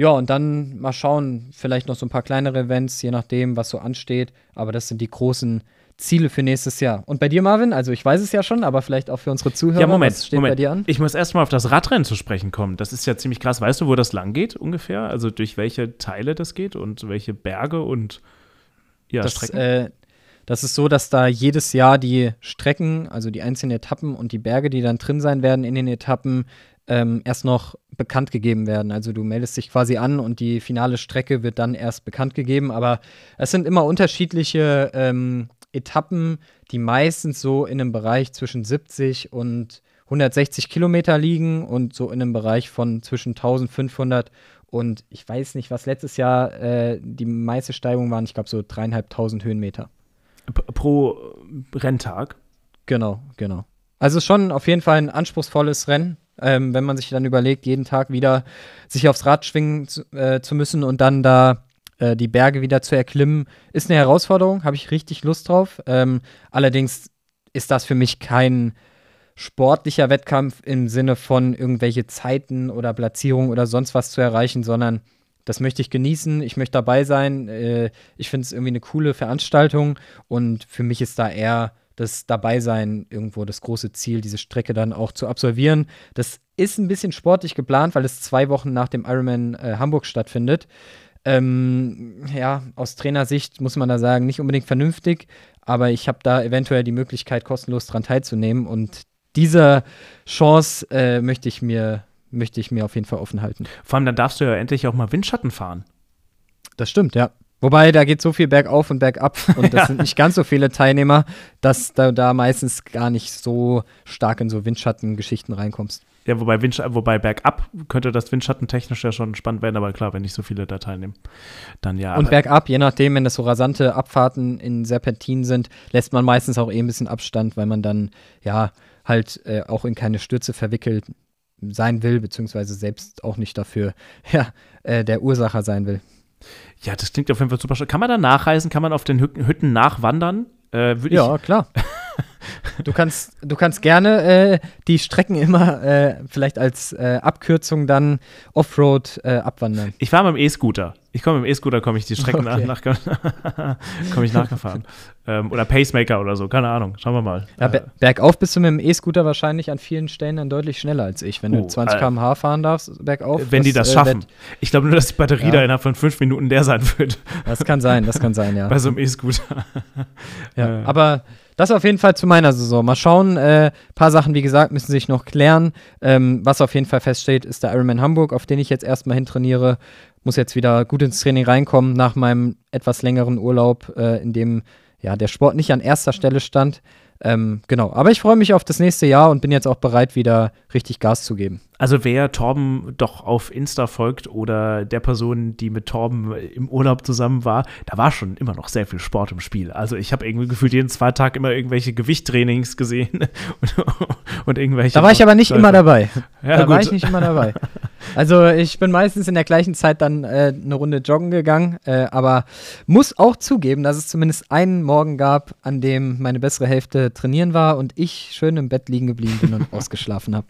Ja, und dann mal schauen, vielleicht noch so ein paar kleinere Events, je nachdem, was so ansteht. Aber das sind die großen Ziele für nächstes Jahr. Und bei dir, Marvin? Also ich weiß es ja schon, aber vielleicht auch für unsere Zuhörer. Ja, Moment, was steht Moment. bei dir an? Ich muss erstmal auf das Radrennen zu sprechen kommen. Das ist ja ziemlich krass. Weißt du, wo das lang geht ungefähr? Also durch welche Teile das geht und welche Berge und ja, das, Strecken? Äh, das ist so, dass da jedes Jahr die Strecken, also die einzelnen Etappen und die Berge, die dann drin sein werden in den Etappen, Ähm, erst noch bekannt gegeben werden. Also du meldest dich quasi an und die finale Strecke wird dann erst bekannt gegeben. Aber es sind immer unterschiedliche ähm, Etappen, die meistens so in einem Bereich zwischen siebzig und hundertsechzig Kilometer liegen und so in einem Bereich von zwischen eintausendfünfhundert und ich weiß nicht, was letztes Jahr äh, die meiste Steigung waren. Ich glaube so dreieinhalbtausend Höhenmeter. Pro Renntag? Genau, genau. Also schon auf jeden Fall ein anspruchsvolles Rennen. Ähm, wenn man sich dann überlegt, jeden Tag wieder sich aufs Rad schwingen zu, äh, zu müssen und dann da äh, die Berge wieder zu erklimmen, ist eine Herausforderung, habe ich richtig Lust drauf. Ähm, allerdings ist das für mich kein sportlicher Wettkampf im Sinne von irgendwelche Zeiten oder Platzierungen oder sonst was zu erreichen, sondern das möchte ich genießen, ich möchte dabei sein, äh, ich finde es irgendwie eine coole Veranstaltung und für mich ist da eher das Dabeisein irgendwo das große Ziel, diese Strecke dann auch zu absolvieren. Das ist ein bisschen sportlich geplant, weil es zwei Wochen nach dem Ironman äh, Hamburg stattfindet. Ähm, ja, aus Trainersicht muss man da sagen, nicht unbedingt vernünftig, aber ich habe da eventuell die Möglichkeit, kostenlos daran teilzunehmen und diese Chance äh, möchte ich mir, möchte ich mir auf jeden Fall offen halten. Vor allem, dann darfst du ja endlich auch mal Windschatten fahren. Das stimmt, ja. Wobei, da geht so viel bergauf und bergab und das sind nicht ganz so viele Teilnehmer, dass du da meistens gar nicht so stark in so Windschattengeschichten reinkommst. Ja, wobei, Windsch- wobei bergab könnte das windschattentechnisch ja schon spannend werden, aber klar, wenn nicht so viele da teilnehmen, dann ja. Und bergab, je nachdem, wenn das so rasante Abfahrten in Serpentinen sind, lässt man meistens auch eh ein bisschen Abstand, weil man dann ja halt äh, auch in keine Stürze verwickelt sein will, beziehungsweise selbst auch nicht dafür ja, äh, der Ursacher sein will. Ja, das klingt auf jeden Fall super schön. Kann man da nachreisen? Kann man auf den Hü- Hütten nachwandern? Äh, ja, klar. du, kannst, du kannst gerne äh, die Strecken immer äh, vielleicht als äh, Abkürzung dann Offroad äh, abwandern. Ich war mit dem E-Scooter. Ich komme mit dem E-Scooter, komme ich die Strecken okay. nach, nach komme ich nachgefahren. ähm, oder Pacemaker oder so, keine Ahnung. Schauen wir mal. Ja, ber- bergauf bist du mit dem E-Scooter wahrscheinlich an vielen Stellen dann deutlich schneller als ich, wenn uh, du zwanzig Kilometer pro Stunde fahren darfst, bergauf. Wenn das, die das schaffen. Äh, ich glaube nur, dass die Batterie ja. da innerhalb von fünf Minuten leer sein wird. Das kann sein, das kann sein, ja. Bei so einem E-Scooter. ja, äh. Aber das auf jeden Fall zu meiner Saison. Mal schauen, ein äh, paar Sachen, wie gesagt, müssen sich noch klären. Ähm, was auf jeden Fall feststeht, ist der Ironman Hamburg, auf den ich jetzt erstmal hintrainiere. Muss jetzt wieder gut ins Training reinkommen nach meinem etwas längeren Urlaub, äh, in dem ja, der Sport nicht an erster Stelle stand. Ähm, genau, aber ich freue mich auf das nächste Jahr und bin jetzt auch bereit, wieder richtig Gas zu geben. Also wer Torben doch auf Insta folgt oder der Person, die mit Torben im Urlaub zusammen war, da war schon immer noch sehr viel Sport im Spiel. Also ich habe irgendwie gefühlt jeden zweiten Tag immer irgendwelche Gewichttrainings gesehen und, und irgendwelche. Da war ich aber nicht Leute. immer dabei. Ja, da gut. war ich nicht immer dabei. Also ich bin meistens in der gleichen Zeit dann äh, eine Runde joggen gegangen, äh, aber muss auch zugeben, dass es zumindest einen Morgen gab, an dem meine bessere Hälfte trainieren war und ich schön im Bett liegen geblieben bin und ausgeschlafen habe.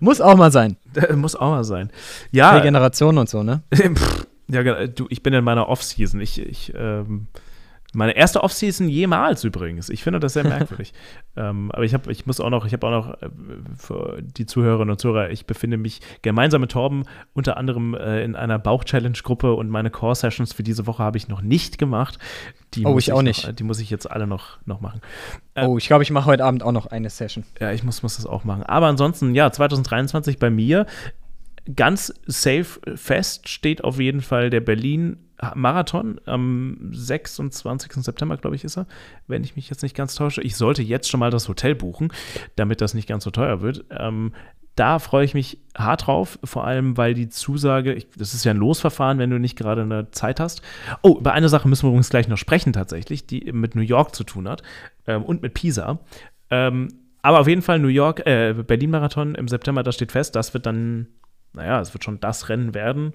Muss auch mal sein. Das muss auch mal sein. Ja. Regeneration und so, ne? Ja, du, ich bin in meiner Off-Season. Ich, ich, ähm, meine erste Off-Season jemals übrigens. Ich finde das sehr merkwürdig. ähm, aber ich habe, ich muss auch noch, ich habe auch noch äh, für die Zuhörerinnen und Zuhörer, ich befinde mich gemeinsam mit Torben unter anderem äh, in einer Bauch-Challenge-Gruppe und meine Core-Sessions für diese Woche habe ich noch nicht gemacht. Die oh, ich auch ich noch, nicht. Die muss ich jetzt alle noch, noch machen. Ähm, oh, ich glaube, ich mache heute Abend auch noch eine Session. Ja, ich muss, muss das auch machen. Aber ansonsten, ja, zwanzig dreiundzwanzig bei mir ganz safe fest steht auf jeden Fall der Berlin-Marathon am sechsundzwanzigsten September, glaube ich, ist er, wenn ich mich jetzt nicht ganz täusche. Ich sollte jetzt schon mal das Hotel buchen, damit das nicht ganz so teuer wird. Ähm, da freue ich mich hart drauf, vor allem, weil die Zusage, ich, das ist ja ein Losverfahren, wenn du nicht gerade eine Zeit hast. Oh, über eine Sache müssen wir übrigens gleich noch sprechen tatsächlich, die mit New York zu tun hat ähm, und mit Pisa. Ähm, aber auf jeden Fall New York, äh, Berlin-Marathon im September, das steht fest, das wird dann naja, es wird schon das Rennen werden,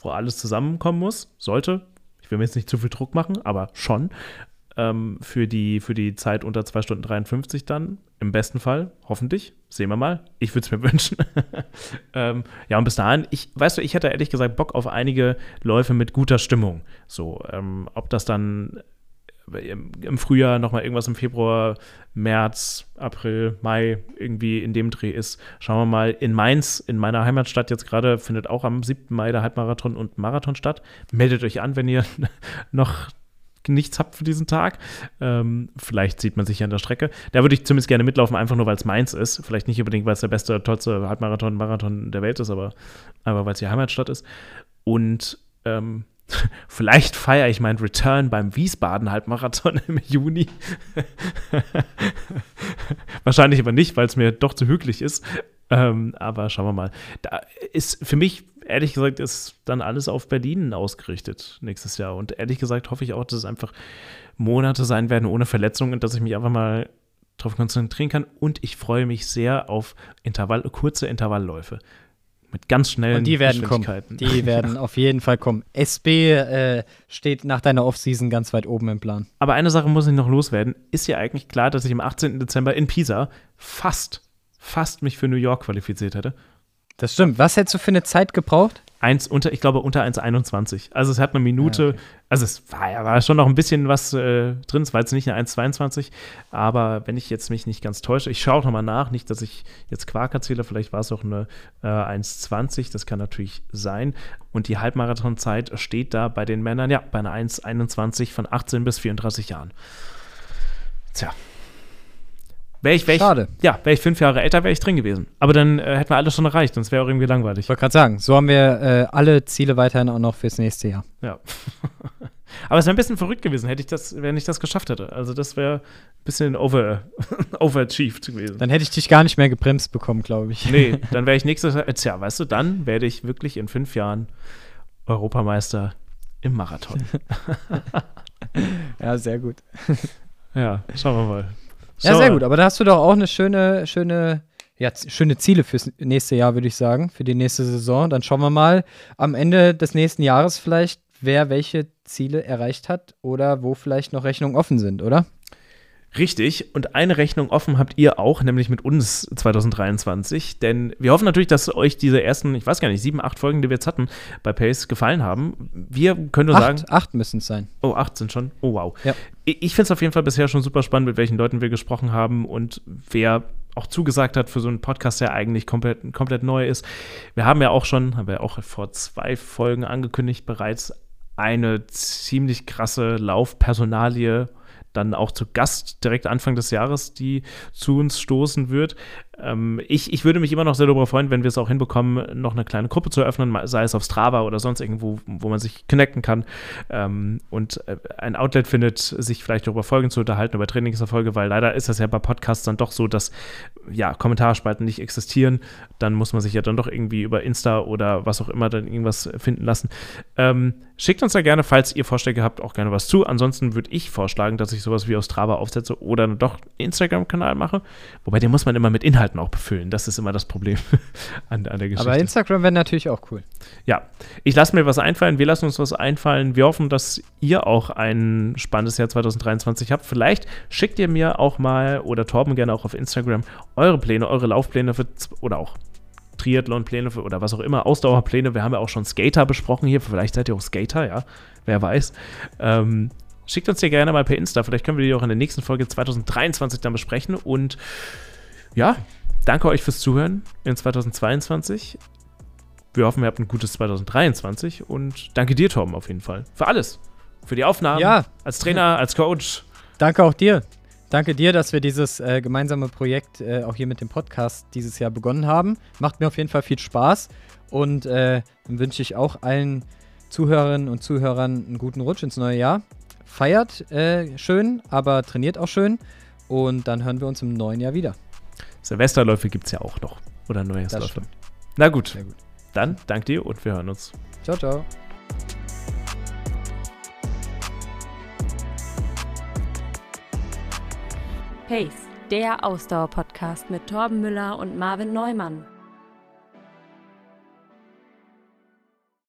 wo alles zusammenkommen muss, sollte. Ich will mir jetzt nicht zu viel Druck machen, aber schon. Ähm, für die, für die Zeit unter zwei Stunden dreiundfünfzig dann, im besten Fall, hoffentlich, sehen wir mal. Ich würde es mir wünschen. ähm, ja, und bis dahin, ich, weißt du, ich hätte ehrlich gesagt Bock auf einige Läufe mit guter Stimmung. So, ähm, ob das dann im Frühjahr nochmal irgendwas im Februar, März, April, Mai irgendwie in dem Dreh ist. Schauen wir mal, in Mainz, in meiner Heimatstadt jetzt gerade, findet auch am siebten Mai der Halbmarathon und Marathon statt. Meldet euch an, wenn ihr noch nichts habt für diesen Tag. Ähm, vielleicht sieht man sich ja an der Strecke. Da würde ich zumindest gerne mitlaufen, einfach nur, weil es Mainz ist. Vielleicht nicht unbedingt, weil es der beste, tollste Halbmarathon, Marathon der Welt ist, aber, aber weil es die Heimatstadt ist. Und ähm, vielleicht feiere ich meinen Return beim Wiesbaden-Halbmarathon im Juni. Wahrscheinlich aber nicht, weil es mir doch zu hügelig ist. Ähm, aber schauen wir mal. Da ist für mich, ehrlich gesagt, ist dann alles auf Berlin ausgerichtet nächstes Jahr. Und ehrlich gesagt hoffe ich auch, dass es einfach Monate sein werden ohne Verletzungen und dass ich mich einfach mal darauf konzentrieren kann. Und ich freue mich sehr auf Intervall, kurze Intervallläufe. Mit ganz schnellen Geschwindigkeiten. Die werden kommen. Die werden auf jeden Fall kommen. S B äh, steht nach deiner Offseason ganz weit oben im Plan. Aber eine Sache muss ich noch loswerden. Ist ja eigentlich klar, dass ich am achtzehnten Dezember in Pisa fast, fast mich für New York qualifiziert hätte. Das stimmt. Was hättest du für eine Zeit gebraucht? Eins unter, ich glaube, unter eins einundzwanzig. Also es hat eine Minute, ja, okay. Also es war, ja, war schon noch ein bisschen was äh, drin. Es war jetzt nicht eine eins zweiundzwanzig, aber wenn ich jetzt mich nicht ganz täusche, ich schaue nochmal nach, nicht, dass ich jetzt Quark erzähle, vielleicht war es auch eine äh, eins zwanzig, das kann natürlich sein. Und die Halbmarathonzeit steht da bei den Männern, ja, bei einer eins einundzwanzig von achtzehn bis vierunddreißig Jahren. Tja. Wär ich, wär ich, Schade. Ja, wäre ich fünf Jahre älter, wäre ich drin gewesen. Aber dann äh, hätten wir alles schon erreicht, sonst wäre auch irgendwie langweilig. Ich wollte gerade sagen, so haben wir äh, alle Ziele weiterhin auch noch fürs nächste Jahr. Ja. Aber es wäre ein bisschen verrückt gewesen, hätte ich das, wenn ich das geschafft hätte. Also das wäre ein bisschen over, overachieved gewesen. Dann hätte ich dich gar nicht mehr gebremst bekommen, glaube ich. Nee, dann wäre ich nächstes Jahr, tja, weißt du, dann werde ich wirklich in fünf Jahren Europameister im Marathon. Ja, sehr gut. Ja, schauen wir mal. Ja, sehr gut, aber da hast du doch auch eine schöne, schöne, ja, z- schöne Ziele fürs nächste Jahr, würde ich sagen, für die nächste Saison. Dann schauen wir mal am Ende des nächsten Jahres vielleicht, wer welche Ziele erreicht hat oder wo vielleicht noch Rechnungen offen sind, oder? Richtig, und eine Rechnung offen habt ihr auch, nämlich mit uns zwanzig dreiundzwanzig, denn wir hoffen natürlich, dass euch diese ersten, ich weiß gar nicht, sieben, acht Folgen, die wir jetzt hatten, bei Pace gefallen haben. Wir können nur acht, sagen... Acht müssen es sein. Oh, acht sind schon. Oh, wow. Ja. Ich, ich finde es auf jeden Fall bisher schon super spannend, mit welchen Leuten wir gesprochen haben und wer auch zugesagt hat für so einen Podcast, der eigentlich komplett, komplett neu ist. Wir haben ja auch schon, haben wir ja auch vor zwei Folgen angekündigt, bereits eine ziemlich krasse Laufpersonalie dann auch zu Gast direkt Anfang des Jahres, die zu uns stoßen wird. Ähm, ich, ich würde mich immer noch sehr darüber freuen, wenn wir es auch hinbekommen, noch eine kleine Gruppe zu eröffnen, sei es auf Strava oder sonst irgendwo, wo man sich connecten kann ähm, und ein Outlet findet, sich vielleicht darüber Folgen zu unterhalten, über Trainingserfolge, weil leider ist das ja bei Podcasts dann doch so, dass ja, Kommentarspalten nicht existieren. Dann muss man sich ja dann doch irgendwie über Insta oder was auch immer dann irgendwas finden lassen. Ähm, schickt uns da gerne, falls ihr Vorschläge habt, auch gerne was zu. Ansonsten würde ich vorschlagen, dass ich sowas wie aus Strava aufsetze oder doch einen Instagram-Kanal mache. Wobei, den muss man immer mit Inhalten auch befüllen. Das ist immer das Problem an, an der Geschichte. Aber Instagram wäre natürlich auch cool. Ja, ich lasse mir was einfallen. Wir lassen uns was einfallen. Wir hoffen, dass ihr auch ein spannendes Jahr zwanzig dreiundzwanzig habt. Vielleicht schickt ihr mir auch mal oder Torben gerne auch auf Instagram eure Pläne, eure Laufpläne für, oder auch Triathlon-Pläne für, oder was auch immer, Ausdauerpläne. Wir haben ja auch schon Skater besprochen hier. Vielleicht seid ihr auch Skater, ja. Wer weiß. Ähm, schickt uns hier gerne mal per Insta. Vielleicht können wir die auch in der nächsten Folge zwanzig dreiundzwanzig dann besprechen. Und ja, danke euch fürs Zuhören in zwanzig zweiundzwanzig. Wir hoffen, ihr habt ein gutes zwanzig dreiundzwanzig. Und danke dir, Torben, auf jeden Fall. Für alles. Für die Aufnahmen. Ja. Als Trainer, als Coach. Danke auch dir. Danke dir, dass wir dieses äh, gemeinsame Projekt äh, auch hier mit dem Podcast dieses Jahr begonnen haben. Macht mir auf jeden Fall viel Spaß und äh, dann wünsche ich auch allen Zuhörerinnen und Zuhörern einen guten Rutsch ins neue Jahr. Feiert äh, schön, aber trainiert auch schön und dann hören wir uns im neuen Jahr wieder. Silvesterläufe gibt es ja auch noch oder Neujahrsläufe. Na gut. Sehr gut, dann danke dir und wir hören uns. Ciao, ciao. Pace, der Ausdauer-Podcast mit Torben Müller und Marvin Neumann.